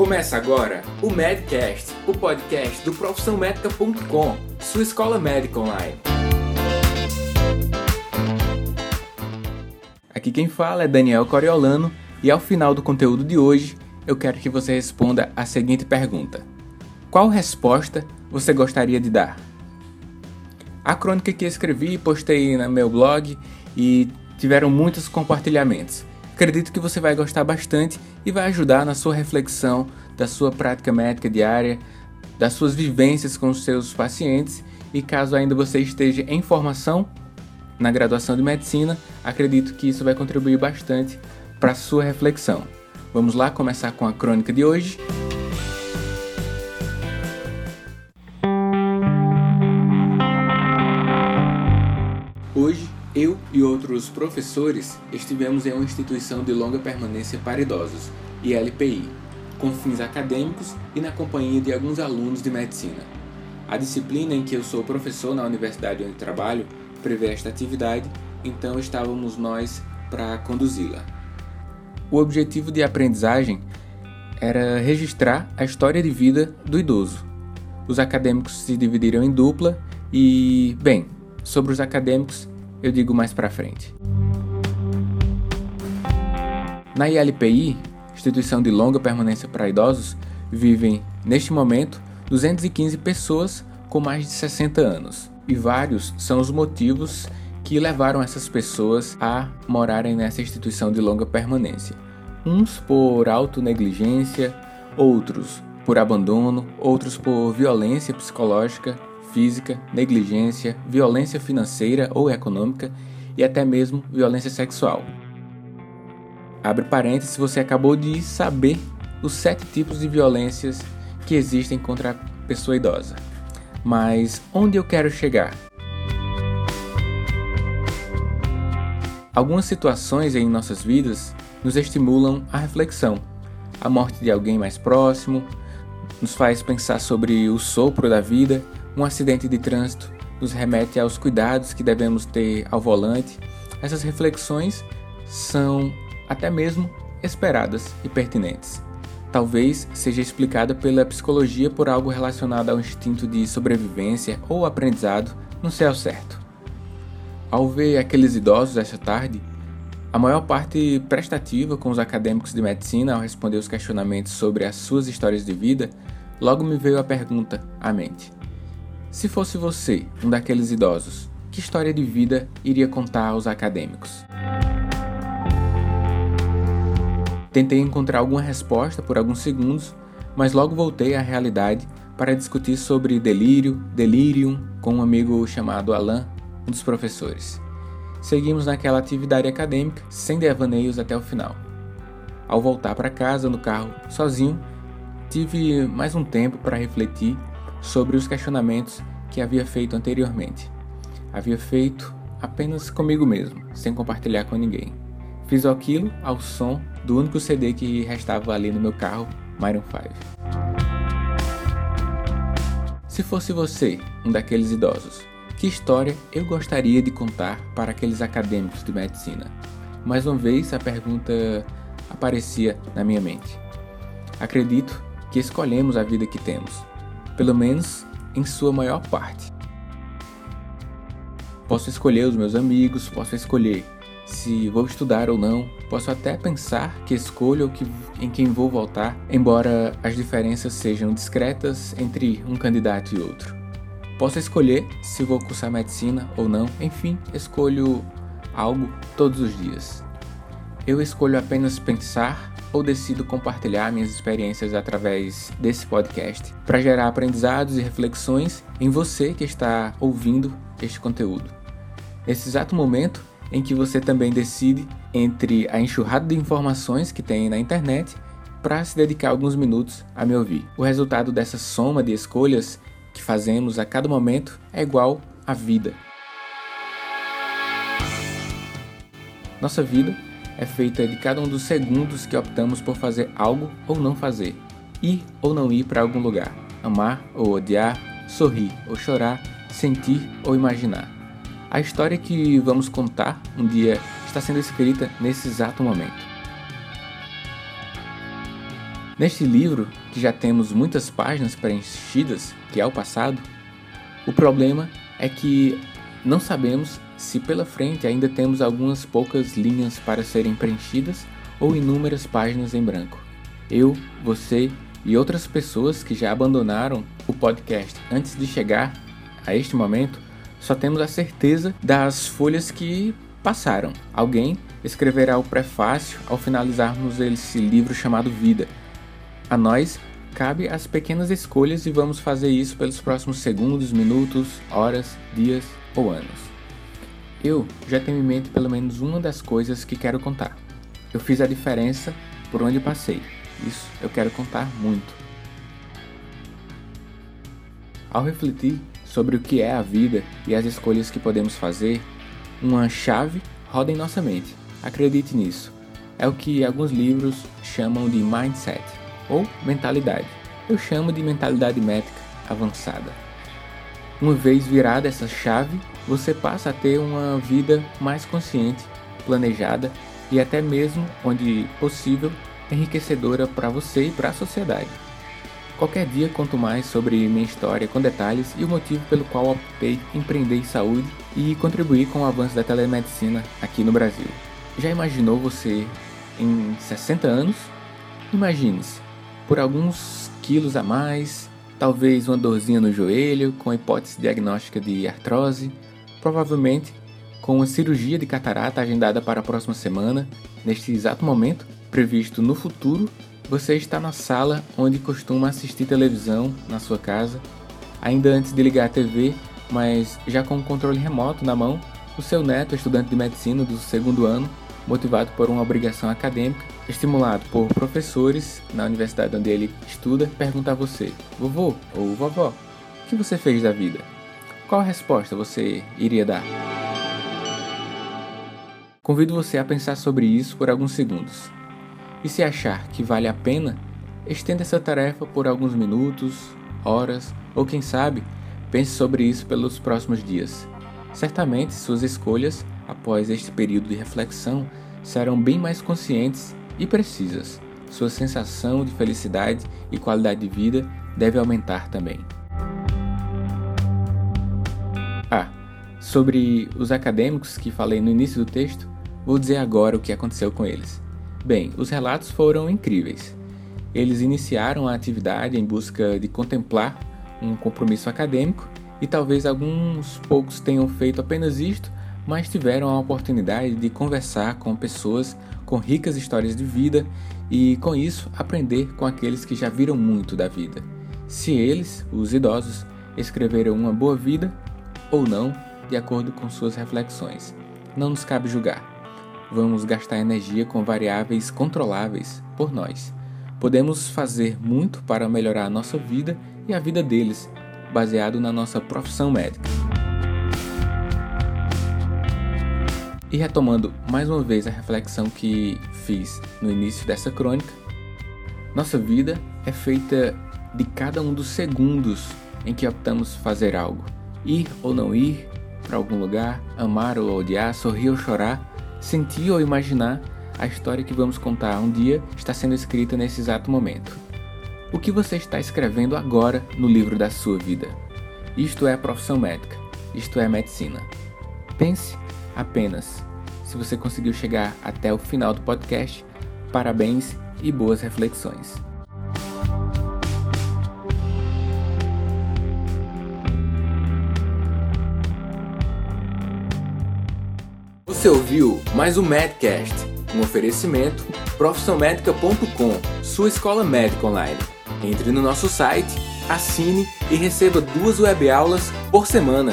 Começa agora o MedCast, o podcast do profissãomedica.com, sua escola médica online. Aqui quem fala é Daniel Coriolano e ao final do conteúdo de hoje eu quero que você responda a seguinte pergunta. Qual resposta você gostaria de dar? A crônica que escrevi e postei no meu blog e tiveram muitos compartilhamentos. Acredito que você vai gostar bastante e vai ajudar na sua reflexão da sua prática médica diária, das suas vivências com os seus pacientes e caso ainda você esteja em formação na graduação de medicina, acredito que isso vai contribuir bastante para a sua reflexão. Vamos lá começar com a crônica de hoje. Hoje, eu e outros professores estivemos em uma instituição de longa permanência para idosos, ILPI, com fins acadêmicos e na companhia de alguns alunos de medicina. A disciplina em que eu sou professor na universidade onde trabalho prevê esta atividade, então estávamos nós para conduzi-la. O objetivo de aprendizagem era registrar a história de vida do idoso. Os acadêmicos se dividiram em dupla e, bem, sobre os acadêmicos, eu digo mais pra frente. Na ILPI, instituição de longa permanência para idosos, vivem, neste momento, 215 pessoas com mais de 60 anos. E vários são os motivos que levaram essas pessoas a morarem nessa instituição de longa permanência. Uns por autonegligência, outros por abandono, outros por violência psicológica, física, negligência, violência financeira ou econômica e até mesmo violência sexual. Abre parênteses, você acabou de saber os 7 tipos de violências que existem contra a pessoa idosa. Mas onde eu quero chegar? Algumas situações em nossas vidas nos estimulam à reflexão. A morte de alguém mais próximo nos faz pensar sobre o sopro da vida. Um acidente de trânsito nos remete aos cuidados que devemos ter ao volante. Essas reflexões são até mesmo esperadas e pertinentes. Talvez seja explicada pela psicologia por algo relacionado ao instinto de sobrevivência ou aprendizado, não sei ao certo. Ao ver aqueles idosos esta tarde, a maior parte prestativa com os acadêmicos de medicina ao responder os questionamentos sobre as suas histórias de vida, logo me veio a pergunta à mente. Se fosse você, um daqueles idosos, que história de vida iria contar aos acadêmicos? Tentei encontrar alguma resposta por alguns segundos, mas logo voltei à realidade para discutir sobre delírio com um amigo chamado Alain, um dos professores. Seguimos naquela atividade acadêmica, sem devaneios até o final. Ao voltar para casa, no carro, sozinho, tive mais um tempo para refletir sobre os questionamentos que havia feito anteriormente. Havia feito apenas comigo mesmo, sem compartilhar com ninguém. Fiz aquilo ao som do único CD que restava ali no meu carro, Myron 5. Se fosse você, um daqueles idosos, que história eu gostaria de contar para aqueles acadêmicos de medicina? Mais uma vez a pergunta aparecia na minha mente. Acredito que escolhemos a vida que temos. Pelo menos em sua maior parte. Posso escolher os meus amigos, posso escolher se vou estudar ou não, posso até pensar que escolho ou em quem vou votar, embora as diferenças sejam discretas entre um candidato e outro. Posso escolher se vou cursar medicina ou não, enfim, escolho algo todos os dias. Eu escolho apenas pensar ou decido compartilhar minhas experiências através desse podcast para gerar aprendizados e reflexões em você que está ouvindo este conteúdo. Nesse exato momento em que você também decide entre a enxurrada de informações que tem na internet para se dedicar alguns minutos a me ouvir. O resultado dessa soma de escolhas que fazemos a cada momento é igual à vida. Nossa vida é feita de cada um dos segundos que optamos por fazer algo ou não fazer, ir ou não ir para algum lugar, amar ou odiar, sorrir ou chorar, sentir ou imaginar. A história que vamos contar um dia está sendo escrita nesse exato momento. Neste livro, que já temos muitas páginas preenchidas, que é o passado, o problema é que não sabemos se pela frente ainda temos algumas poucas linhas para serem preenchidas ou inúmeras páginas em branco. Eu, você e outras pessoas que já abandonaram o podcast antes de chegar a este momento, só temos a certeza das folhas que passaram. Alguém escreverá o prefácio ao finalizarmos esse livro chamado Vida. A nós cabe as pequenas escolhas e vamos fazer isso pelos próximos segundos, minutos, horas, dias ou anos. Eu já tenho em mente pelo menos uma das coisas que quero contar. Eu fiz a diferença por onde passei. Isso eu quero contar muito. Ao refletir sobre o que é a vida e as escolhas que podemos fazer, uma chave roda em nossa mente. Acredite nisso. É o que alguns livros chamam de mindset ou mentalidade. Eu chamo de mentalidade métrica avançada. Uma vez virada essa chave, você passa a ter uma vida mais consciente, planejada e até mesmo, onde possível, enriquecedora para você e para a sociedade. Qualquer dia conto mais sobre minha história com detalhes e o motivo pelo qual optei empreender em saúde e contribuir com o avanço da telemedicina aqui no Brasil. Já imaginou você em 60 anos? Imagine-se, por alguns quilos a mais, talvez uma dorzinha no joelho, com a hipótese diagnóstica de artrose, provavelmente com uma cirurgia de catarata agendada para a próxima semana. Neste exato momento, previsto no futuro, você está na sala onde costuma assistir televisão na sua casa, ainda antes de ligar a TV, mas já com o controle remoto na mão, o seu neto, estudante de medicina do segundo ano, motivado por uma obrigação acadêmica, estimulado por professores na universidade onde ele estuda, pergunta a você: vovô ou vovó, o que você fez da vida? Qual resposta você iria dar? Convido você a pensar sobre isso por alguns segundos. E se achar que vale a pena, estenda essa tarefa por alguns minutos, horas ou quem sabe, pense sobre isso pelos próximos dias. Certamente suas escolhas, após este período de reflexão, serão bem mais conscientes e precisas. Sua sensação de felicidade e qualidade de vida deve aumentar também. Sobre os acadêmicos que falei no início do texto, vou dizer agora o que aconteceu com eles. Bem, os relatos foram incríveis. Eles iniciaram a atividade em busca de contemplar um compromisso acadêmico e talvez alguns poucos tenham feito apenas isto, mas tiveram a oportunidade de conversar com pessoas com ricas histórias de vida e, com isso, aprender com aqueles que já viram muito da vida. Se eles, os idosos, escreveram uma boa vida ou não, de acordo com suas reflexões, não nos cabe julgar. Vamos gastar energia com variáveis controláveis por nós. Podemos fazer muito para melhorar a nossa vida e a vida deles, baseado na nossa profissão médica. E retomando mais uma vez a reflexão que fiz no início dessa crônica, nossa vida é feita de cada um dos segundos em que optamos fazer algo. Ir ou não ir para algum lugar, amar ou odiar, sorrir ou chorar, sentir ou imaginar, a história que vamos contar um dia está sendo escrita nesse exato momento. O que você está escrevendo agora no livro da sua vida? Isto é a profissão médica, isto é a medicina. Pense apenas. Se você conseguiu chegar até o final do podcast, parabéns e boas reflexões. Você ouviu mais um MedCast, um oferecimento profissãomedica.com, sua escola médica online. Entre no nosso site, assine e receba 2 webaulas por semana.